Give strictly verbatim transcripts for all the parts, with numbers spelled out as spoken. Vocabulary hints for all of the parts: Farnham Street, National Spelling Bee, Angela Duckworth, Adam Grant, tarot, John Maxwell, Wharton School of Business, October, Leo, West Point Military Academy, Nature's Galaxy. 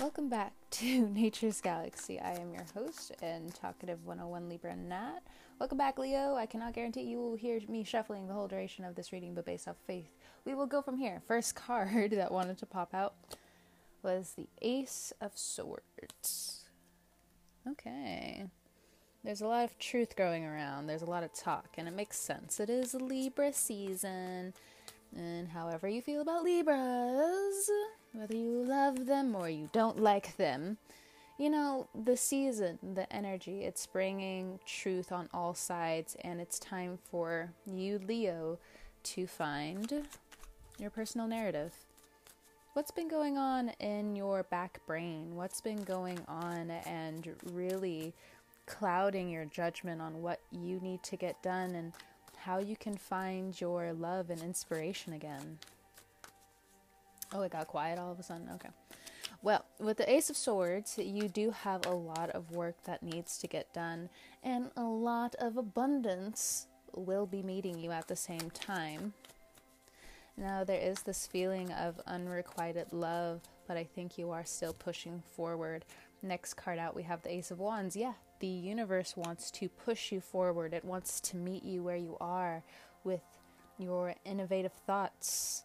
Welcome back to Nature's Galaxy. I am your host and talkative one oh one Libra Nat. Welcome back, Leo. I cannot guarantee you will hear me shuffling the whole duration of this reading, but based off faith, we will go from here. First card that wanted to pop out was the Ace of Swords. Okay. There's a lot of truth going around. There's a lot of talk, and it makes sense. It is Libra season, and however you feel about Libras, whether you love them or you don't like them, you know, the season, the energy, it's bringing truth on all sides, and it's time for you, Leo, to find your personal narrative. What's been going on in your back brain? What's been going on and really clouding your judgment on what you need to get done and how you can find your love and inspiration again? Oh, it got quiet all of a sudden. Okay. Well, with the Ace of Swords, you do have a lot of work that needs to get done, and a lot of abundance will be meeting you at the same time. Now, there is this feeling of unrequited love, but I think you are still pushing forward. Next card out, we have the Ace of Wands. Yeah, the universe wants to push you forward. It wants to meet you where you are with your innovative thoughts.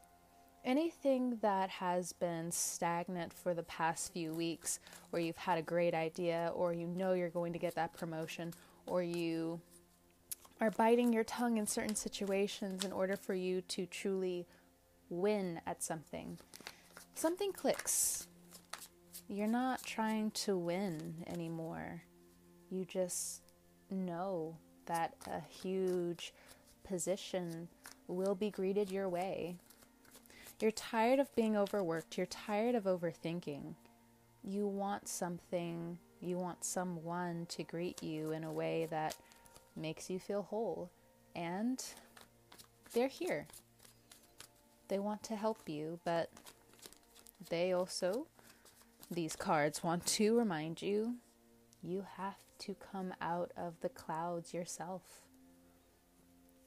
Anything that has been stagnant for the past few weeks, or you've had a great idea, or you know you're going to get that promotion, or you are biting your tongue in certain situations in order for you to truly win at something. Something clicks. You're not trying to win anymore. You just know that a huge position will be greeted your way. You're tired of being overworked. You're tired of overthinking. You want something, you want someone to greet you in a way that makes you feel whole. And they're here. They want to help you, but they also, these cards want to remind you, you have to come out of the clouds yourself.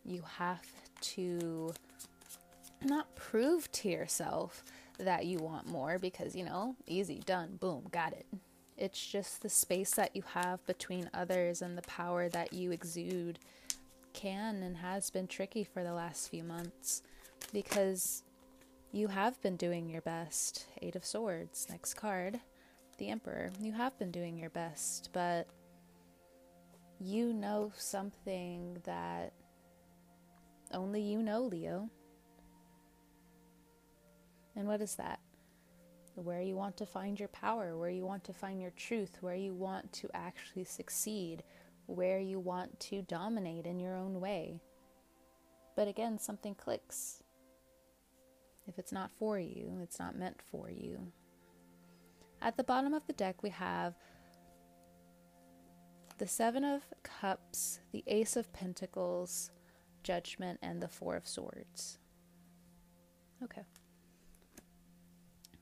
You have to not prove to yourself that you want more, because, you know, easy, done, boom, got it. It's just the space that you have between others and the power that you exude can and has been tricky for the last few months, because you have been doing your best. Eight of Swords, next card, the Emperor. You have been doing your best, but you know something that only you know, Leo. And what is that? Where you want to find your power, where you want to find your truth, where you want to actually succeed, where you want to dominate in your own way. But again, something clicks. If it's not for you, it's not meant for you. At the bottom of the deck, we have the Seven of Cups, the Ace of Pentacles, Judgment, and the Four of Swords. Okay.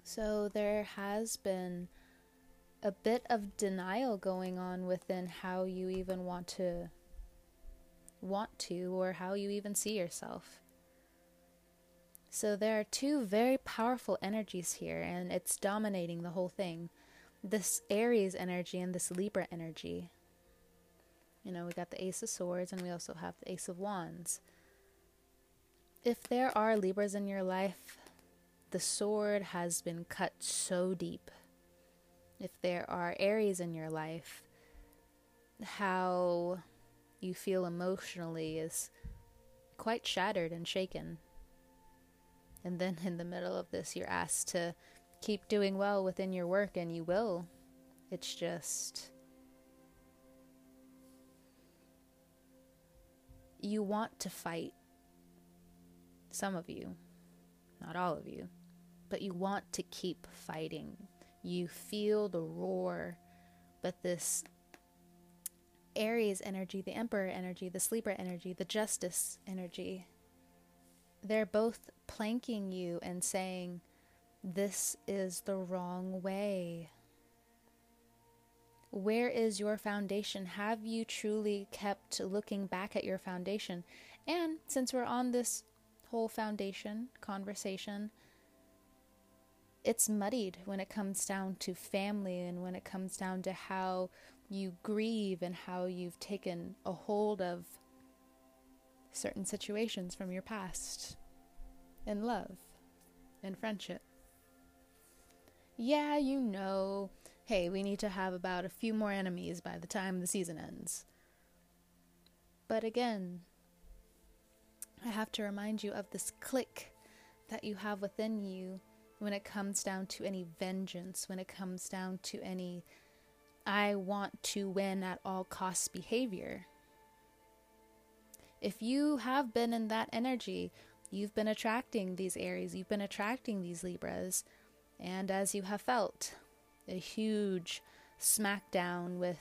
So there has been a bit of denial going on within how you even want to want to or how you even see yourself. So there are two very powerful energies here, and it's dominating the whole thing. This Aries energy and this Libra energy. You know, we got the Ace of Swords, and we also have the Ace of Wands. If there are Libras in your life, the sword has been cut so deep. If there are Aries in your life, how you feel emotionally is quite shattered and shaken. And then in the middle of this, you're asked to keep doing well within your work, and you will. It's just, you want to fight. Some of you, not all of you. But you want to keep fighting. You feel the roar, but this Aries energy, the Emperor energy, the Libra energy, the Justice energy, they're both planking you and saying, this is the wrong way. Where is your foundation? Have you truly kept looking back at your foundation? And since we're on this whole foundation conversation, it's muddied when it comes down to family and when it comes down to how you grieve and how you've taken a hold of certain situations from your past and love and friendship. Yeah, you know, hey, we need to have about a few more enemies by the time the season ends. But again, I have to remind you of this click that you have within you when it comes down to any vengeance, when it comes down to any I want to win at all costs behavior. If you have been in that energy, you've been attracting these Aries, you've been attracting these Libras, and as you have felt a huge smackdown with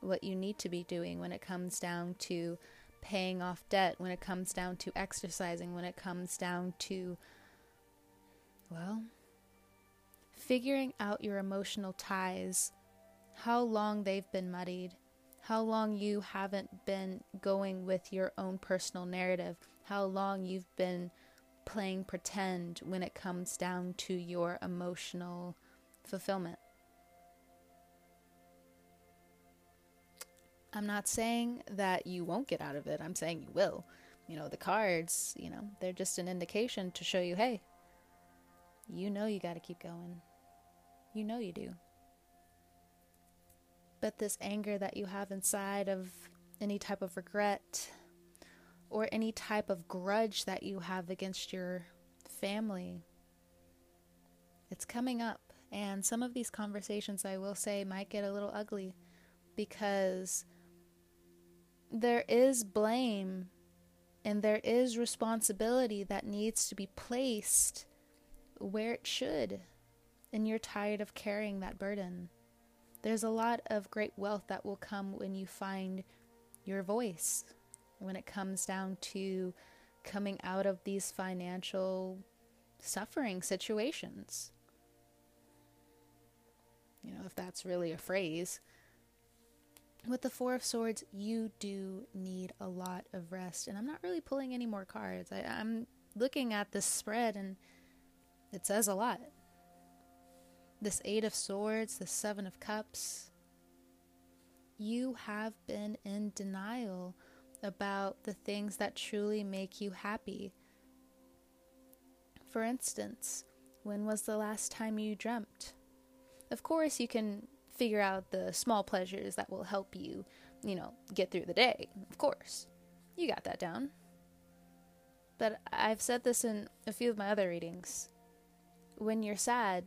what you need to be doing when it comes down to paying off debt, when it comes down to exercising, when it comes down to, well, figuring out your emotional ties, how long they've been muddied, how long you haven't been going with your own personal narrative, how long you've been playing pretend when it comes down to your emotional fulfillment. I'm not saying that you won't get out of it. I'm saying you will. You know, the cards, you know, they're just an indication to show you, hey, you know you got to keep going. You know you do. But this anger that you have inside of any type of regret or any type of grudge that you have against your family, it's coming up. And some of these conversations, I will say, might get a little ugly because there is blame and there is responsibility that needs to be placed where it should, and you're tired of carrying that burden. There's a lot of great wealth that will come when you find your voice, when it comes down to coming out of these financial suffering situations. You know, if that's really a phrase. With the Four of Swords, you do need a lot of rest. And I'm not really pulling any more cards. I, I'm looking at this spread and it says a lot. This Eight of Swords, the Seven of Cups. You have been in denial about the things that truly make you happy. For instance, when was the last time you dreamt? Of course, you can figure out the small pleasures that will help you, you know, get through the day. Of course, you got that down. But I've said this in a few of my other readings. When you're sad,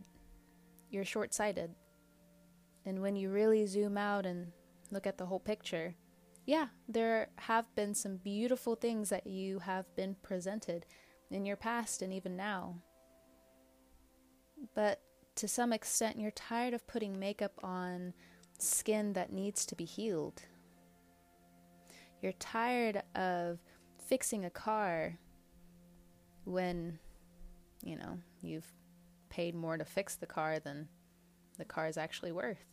you're short-sighted. And when you really zoom out and look at the whole picture, yeah, there have been some beautiful things that you have been presented in your past and even now. But to some extent, you're tired of putting makeup on skin that needs to be healed. You're tired of fixing a car when, you know, you've paid more to fix the car than the car is actually worth.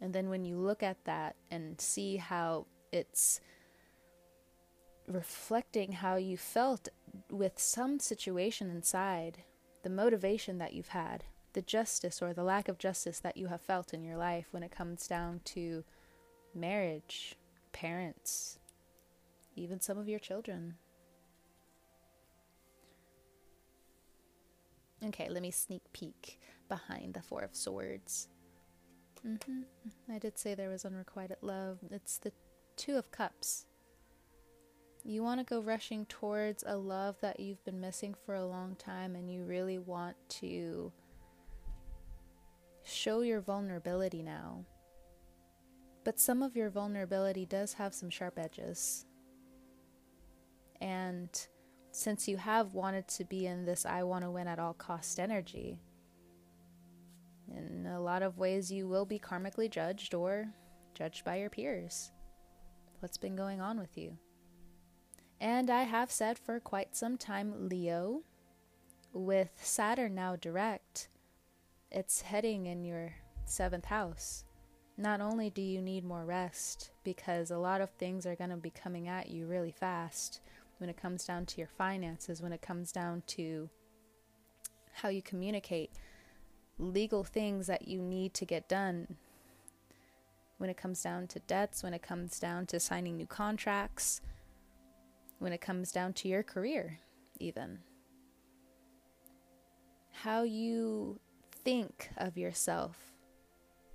And then when you look at that and see how it's reflecting how you felt with some situation inside, the motivation that you've had, the justice or the lack of justice that you have felt in your life when it comes down to marriage, parents, even some of your children. Okay, let me sneak peek behind the Four of Swords. Mm-hmm. I did say there was unrequited love. It's the Two of Cups. You want to go rushing towards a love that you've been missing for a long time, and you really want to show your vulnerability now. But some of your vulnerability does have some sharp edges. And since you have wanted to be in this I want to win at all cost energy, in a lot of ways you will be karmically judged or judged by your peers. What's been going on with you? And I have said for quite some time, Leo, with Saturn now direct, it's heading in your seventh house. Not only do you need more rest, because a lot of things are going to be coming at you really fast when it comes down to your finances, when it comes down to how you communicate, legal things that you need to get done. When it comes down to debts, when it comes down to signing new contracts, when it comes down to your career, even. How you think of yourself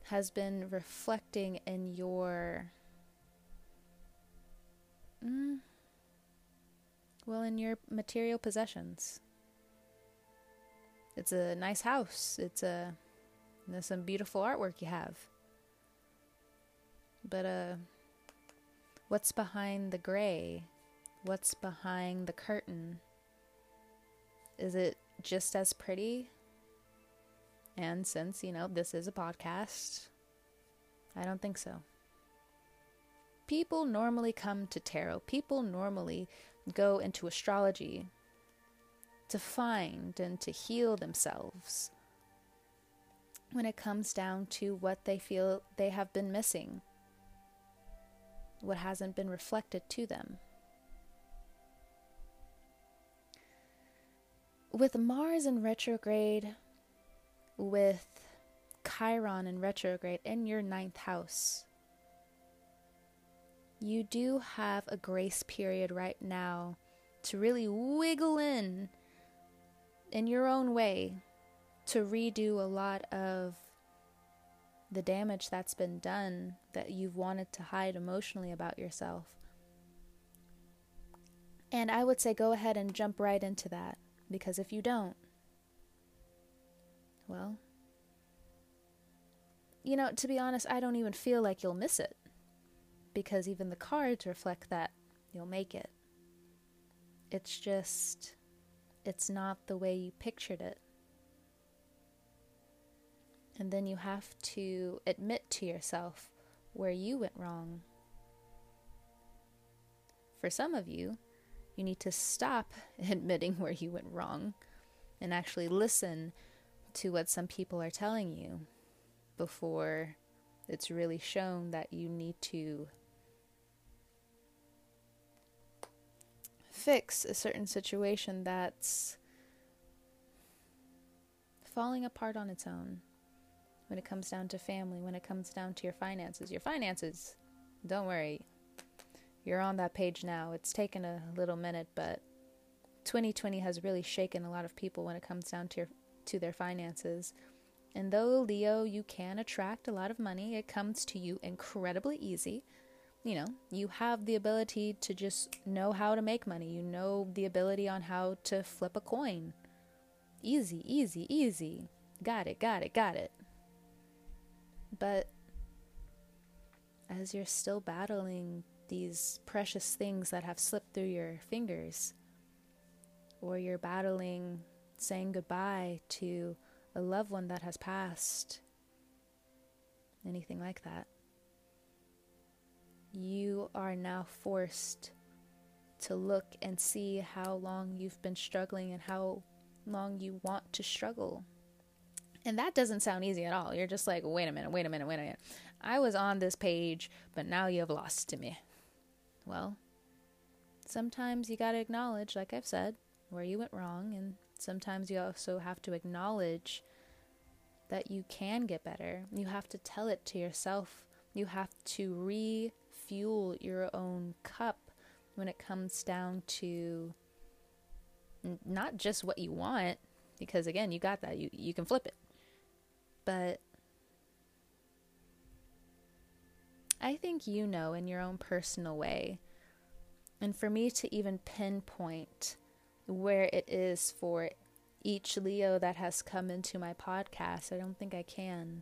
has been reflecting in your, mm, well, in your material possessions. It's a nice house. It's a, there's some beautiful artwork you have. But uh, what's behind the gray? What's behind the curtain? Is it just as pretty? And since, you know, this is a podcast, I don't think so. People normally come to tarot. People normally go into astrology to find and to heal themselves when it comes down to what they feel they have been missing, what hasn't been reflected to them. With Mars in retrograde, with Chiron in retrograde in your ninth house, you do have a grace period right now to really wiggle in, in your own way, to redo a lot of the damage that's been done that you've wanted to hide emotionally about yourself. And I would say go ahead and jump right into that, because if you don't, well, you know, to be honest, I don't even feel like you'll miss it, because even the cards reflect that you'll make it. It's just, it's not the way you pictured it. And then you have to admit to yourself where you went wrong. For some of you, you need to stop admitting where you went wrong and actually listen to what some people are telling you before it's really shown that you need to fix a certain situation that's falling apart on its own. When it comes down to family, when it comes down to your finances, your finances, don't worry, you're on that page now. It's taken a little minute, but twenty twenty has really shaken a lot of people when it comes down to your, to their finances. And though, Leo, you can attract a lot of money, it comes to you incredibly easy. You know, you have the ability to just know how to make money. You know the ability on how to flip a coin. Easy, easy, easy. Got it, got it, got it. But as you're still battling these precious things that have slipped through your fingers, or you're battling saying goodbye to a loved one that has passed, anything like that, you are now forced to look and see how long you've been struggling and how long you want to struggle. And that doesn't sound easy at all. You're just like, wait a minute, wait a minute, wait a minute. I was on this page, but now you have lost to me. Well, sometimes you got to acknowledge, like I've said, where you went wrong. And sometimes you also have to acknowledge that you can get better. You have to tell it to yourself. You have to refuel your own cup when it comes down to not just what you want, because again, you got that. You, you can flip it. But I think you know in your own personal way, and for me to even pinpoint where it is for each Leo that has come into my podcast, I don't think I can.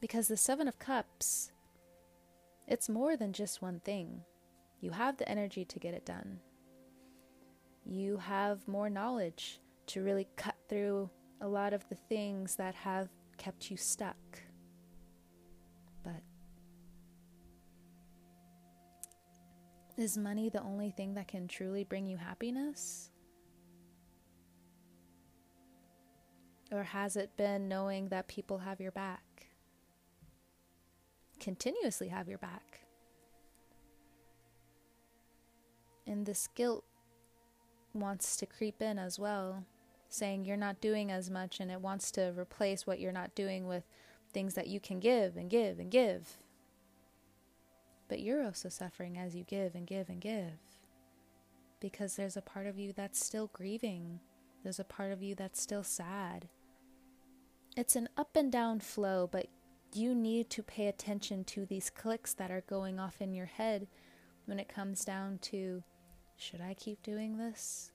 Because the Seven of Cups, it's more than just one thing. You have the energy to get it done. You have more knowledge to really cut through a lot of the things that have kept you stuck. But is money the only thing that can truly bring you happiness? Or has it been knowing that people have your back? Continuously have your back. And this guilt wants to creep in as well, saying you're not doing as much, and it wants to replace what you're not doing with things that you can give and give and give. But you're also suffering as you give and give and give, because there's a part of you that's still grieving. There's a part of you that's still sad. It's an up and down flow, but you need to pay attention to these clicks that are going off in your head when it comes down to, should I keep doing this?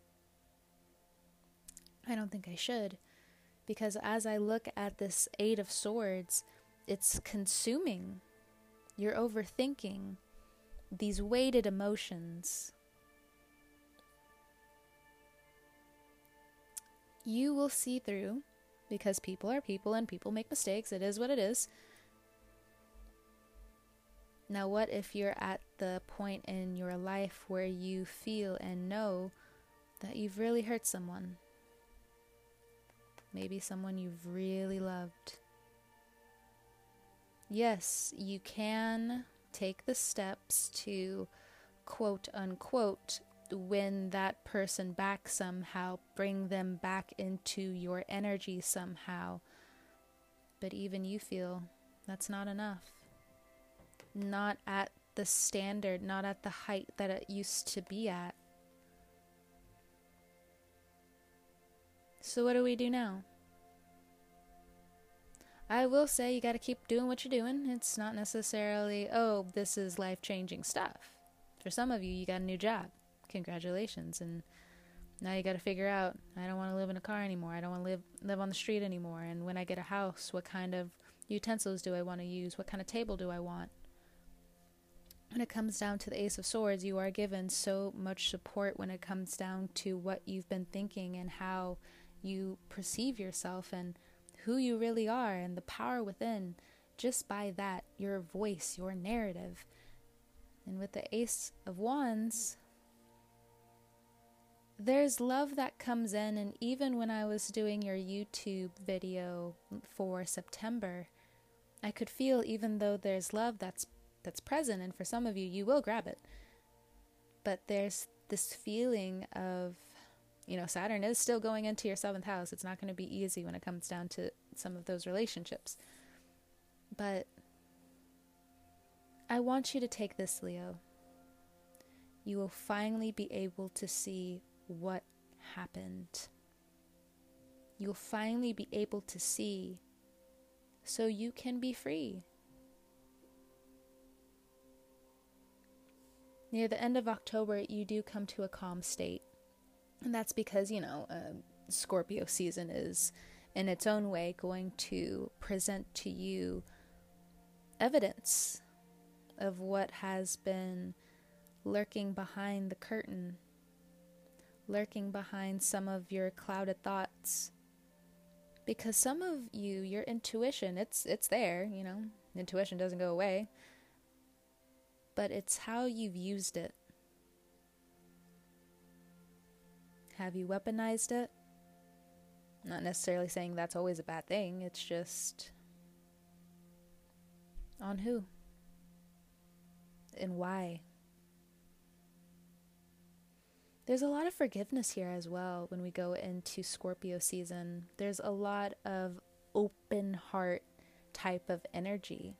I don't think I should, because as I look at this Eight of Swords, it's consuming. You're overthinking these weighted emotions. You will see through, because people are people and people make mistakes. It is what it is. Now, what if you're at the point in your life where you feel and know that you've really hurt someone? Maybe someone you've really loved. Yes, you can take the steps to, quote unquote, win that person back somehow, bring them back into your energy somehow. But even you feel that's not enough. Not at the standard, not at the height that it used to be at. So what do we do now? I will say you got to keep doing what you're doing. It's not necessarily, oh, this is life-changing stuff. For some of you, you got a new job. Congratulations. And now you got to figure out, I don't want to live in a car anymore. I don't want to live live on the street anymore. And when I get a house, what kind of utensils do I want to use? What kind of table do I want? When it comes down to the Ace of Swords, you are given so much support when it comes down to what you've been thinking and how you perceive yourself and who you really are and the power within. Just by that, your voice, your narrative. And with the Ace of Wands, there's love that comes in. And even when I was doing your YouTube video for September, I could feel, even though there's love that's that's present, and for some of you, you will grab it, but there's this feeling of, you know, Saturn is still going into your seventh house. It's not going to be easy when it comes down to some of those relationships. But I want you to take this, Leo. You will finally be able to see what happened. You'll finally be able to see so you can be free. Near the end of October, you do come to a calm state. And that's because, you know, uh, Scorpio season is, in its own way, going to present to you evidence of what has been lurking behind the curtain, lurking behind some of your clouded thoughts. Because some of you, your intuition, it's it's there, you know, intuition doesn't go away. But it's how you've used it. Have you weaponized it? I'm not necessarily saying that's always a bad thing. It's just on who and why. There's a lot of forgiveness here as well when we go into Scorpio season. There's a lot of open heart type of energy.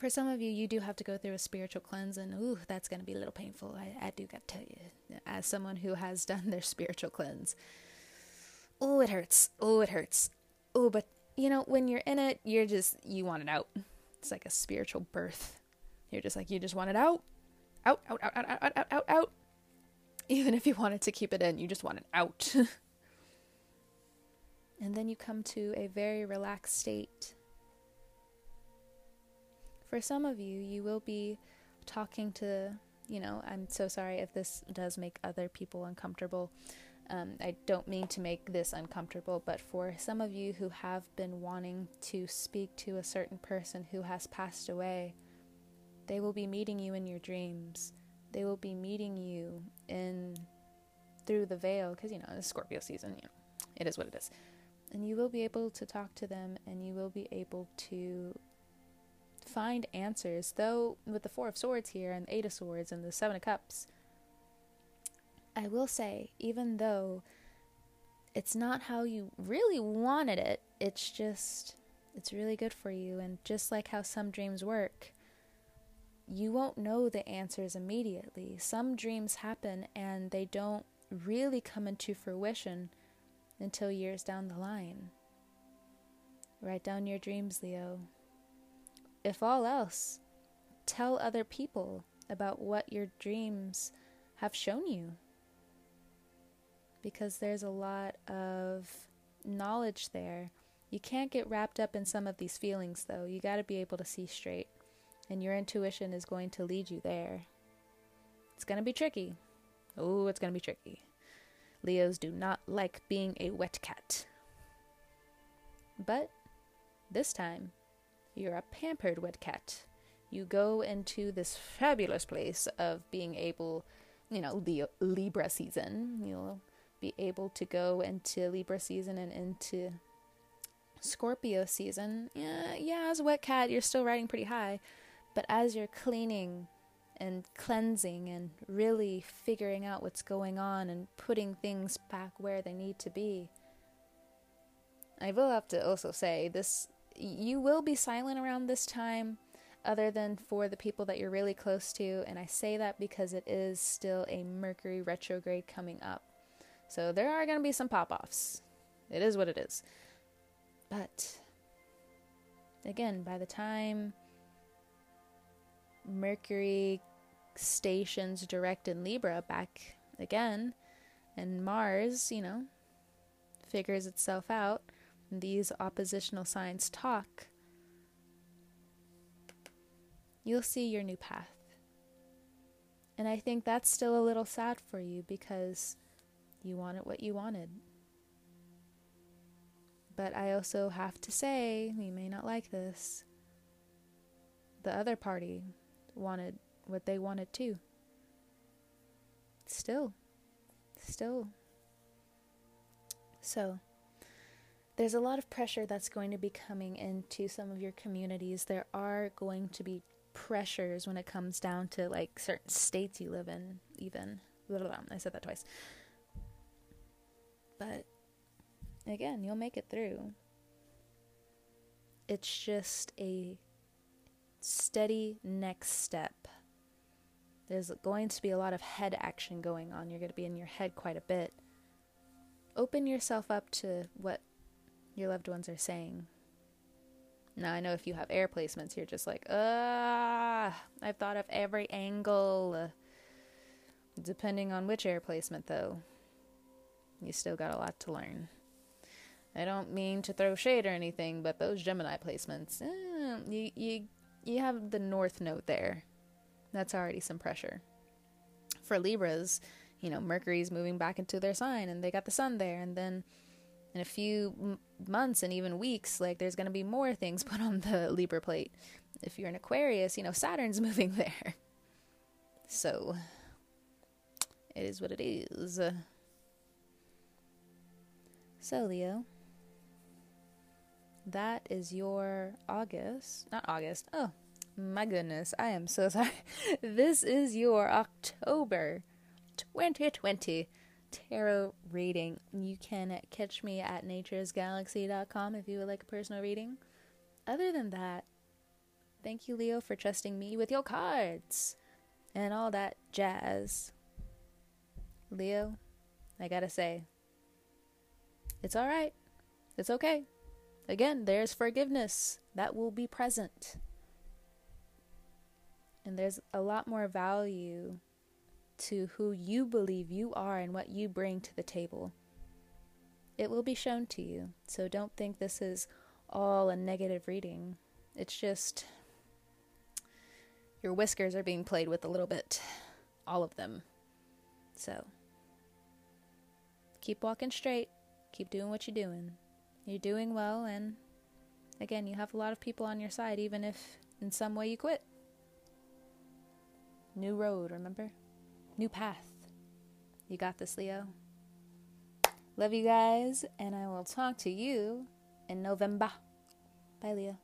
For some of you, you do have to go through a spiritual cleanse, and ooh, that's going to be a little painful. I, I do got to tell you, as someone who has done their spiritual cleanse, oh, it hurts. Oh, it hurts. Oh, but you know, when you're in it, you're just, you want it out. It's like a spiritual birth. You're just like, you just want it out, out, out, out, out, out, out, out, out. Even if you wanted to keep it in, you just want it out. And then you come to a very relaxed state. For some of you, you will be talking to, you know, I'm so sorry if this does make other people uncomfortable. Um, I don't mean to make this uncomfortable, but for some of you who have been wanting to speak to a certain person who has passed away, they will be meeting you in your dreams. They will be meeting you in through the veil, because, you know, it's Scorpio season, you know, it is what it is. And you will be able to talk to them, and you will be able to find answers. Though with the Four of Swords here and the Eight of Swords and the Seven of Cups, I will say, even though it's not how you really wanted it. It's just, it's really good for you. And just like how some dreams work, you won't know the answers immediately. Some dreams happen and they don't really come into fruition until years down the line. Write down your dreams, Leo. If all else, tell other people about what your dreams have shown you, because there's a lot of knowledge there. You can't get wrapped up in some of these feelings, though. You got to be able to see straight, and your intuition is going to lead you there. It's going to be tricky. Oh, it's going to be tricky. Leos do not like being a wet cat. But this time, you're a pampered wet cat. You go into this fabulous place of being able, you know, Leo, Libra season. You'll be able to go into Libra season and into Scorpio season. Yeah, yeah, as a wet cat, you're still riding pretty high. But as you're cleaning and cleansing and really figuring out what's going on and putting things back where they need to be, I will have to also say this, you will be silent around this time, other than for the people that you're really close to, and I say that because it is still a Mercury retrograde coming up. So there are going to be some pop-offs. It is what it is. But again, by the time Mercury stations direct in Libra back again, and Mars, you know, figures itself out, and these oppositional signs talk, you'll see your new path. And I think that's still a little sad for you, because you wanted what you wanted. But I also have to say, you may not like this, the other party wanted what they wanted too. Still. Still. So, there's a lot of pressure that's going to be coming into some of your communities. There are going to be pressures when it comes down to, like, certain states you live in, even. Blah, blah, blah. I said that twice. But, again, you'll make it through. It's just a steady next step. There's going to be a lot of head action going on. You're going to be in your head quite a bit. Open yourself up to what your loved ones are saying. Now, I know if you have air placements, you're just like, ah, I've thought of every angle. Depending on which air placement, though, you still got a lot to learn. I don't mean to throw shade or anything, but those Gemini placements, eh, you, you, you have the north node there. That's already some pressure. For Libras, you know, Mercury's moving back into their sign, and they got the sun there, and then in a few m- months and even weeks, like, there's going to be more things put on the Libra plate. If you're an Aquarius, you know, Saturn's moving there. So, it is what it is. So, Leo, that is your August. Not August. Oh, my goodness. I am so sorry. This is your October twenty twenty tarot reading. You can catch me at nature's galaxy dot com if you would like a personal reading. Other than that, thank you, Leo, for trusting me with your cards and all that jazz. Leo, I gotta say, it's alright. It's okay. Again, there's forgiveness that will be present. And there's a lot more value to who you believe you are and what you bring to the table. It will be shown to you, so don't think this is all a negative reading. It's just your whiskers are being played with a little bit, all of them. So keep walking straight, keep doing what you're doing. You're doing well, and again, you have a lot of people on your side, even if in some way you quit. New road, remember? New path. You got this, Leo. Love you guys, and I will talk to you in November. Bye, Leo.